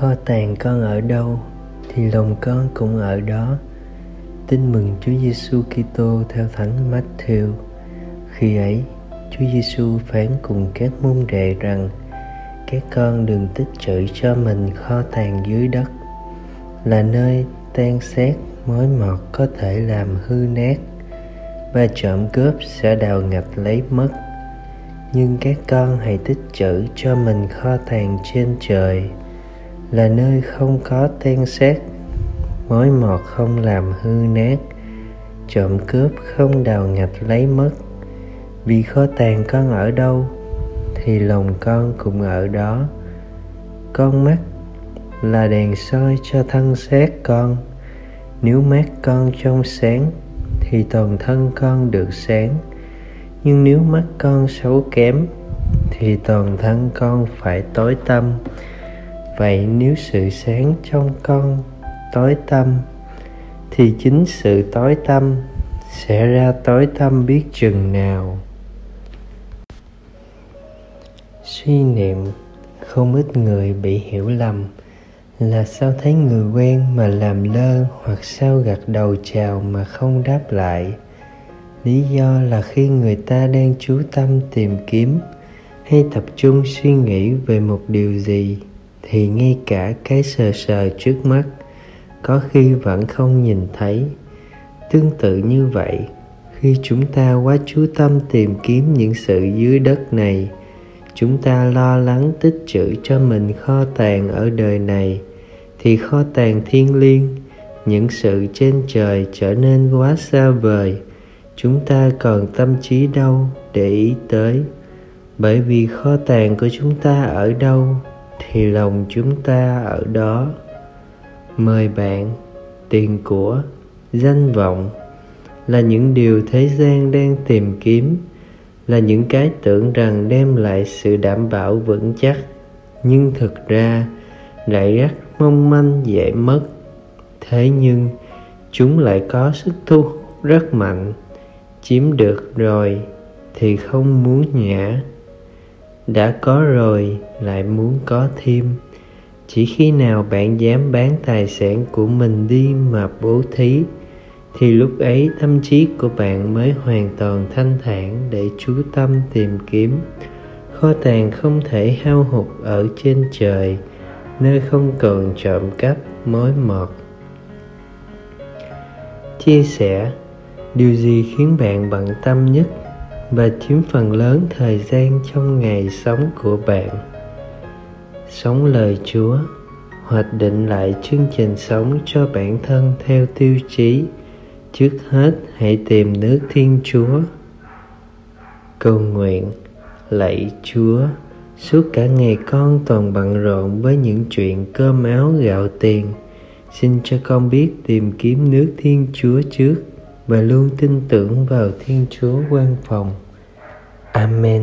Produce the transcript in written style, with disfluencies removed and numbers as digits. Kho tàng con ở đâu thì lòng con cũng ở đó. Tin mừng Chúa Giêsu Kitô theo Thánh Matthêu. Khi ấy, Chúa Giêsu phán cùng các môn đệ rằng: các con đừng tích trữ cho mình kho tàng dưới đất, là nơi tan xác mối mọt có thể làm hư nát và trộm cướp sẽ đào ngập lấy mất. Nhưng các con hãy tích trữ cho mình kho tàng trên trời, là nơi không có tan xác, mối mọt không làm hư nát, trộm cướp không đào ngạch lấy mất. Vì kho tàng con ở đâu thì lòng con cũng ở đó. Con mắt là đèn soi cho thân xác con. Nếu mắt con trong sáng thì toàn thân con được sáng, nhưng nếu mắt con xấu kém thì toàn thân con phải tối tăm. Vậy nếu sự sáng trong con tối tăm thì chính sự tối tăm sẽ ra tối tăm biết chừng nào. Suy niệm: không ít người bị hiểu lầm là sao thấy người quen mà làm lơ, hoặc sao gật đầu chào mà không đáp lại. Lý do là khi người ta đang chú tâm tìm kiếm hay tập trung suy nghĩ về một điều gì thì ngay cả cái sờ trước mắt có khi vẫn không nhìn thấy. Tương tự như vậy, khi chúng ta quá chú tâm tìm kiếm những sự dưới đất này, chúng ta lo lắng tích trữ cho mình kho tàng ở đời này, thì kho tàng thiêng liêng, những sự trên trời trở nên quá xa vời, chúng ta còn tâm trí đâu để ý tới. Bởi vì kho tàng của chúng ta ở đâu thì lòng chúng ta ở đó. Mời bạn, tiền của, danh vọng là những điều thế gian đang tìm kiếm, là những cái tưởng rằng đem lại sự đảm bảo vững chắc, nhưng thực ra lại rất mong manh dễ mất. Thế nhưng chúng lại có sức thu hút rất mạnh, chiếm được rồi thì không muốn nhả, đã có rồi lại muốn có thêm. Chỉ khi nào bạn dám bán tài sản của mình đi mà bố thí thì lúc ấy tâm trí của bạn mới hoàn toàn thanh thản để chú tâm tìm kiếm. Kho tàng không thể hao hụt ở trên trời, nơi không còn trộm cắp mối mọt. Chia sẻ: điều gì khiến bạn bận tâm nhất và chiếm phần lớn thời gian trong ngày sống của bạn? Sống lời Chúa, hoạch định lại chương trình sống cho bản thân theo tiêu chí: trước hết hãy tìm nước Thiên Chúa. Cầu nguyện: lạy Chúa, suốt cả ngày con toàn bận rộn với những chuyện cơm áo gạo tiền. Xin cho con biết tìm kiếm nước Thiên Chúa trước và luôn tin tưởng vào Thiên Chúa quan phòng. Amen.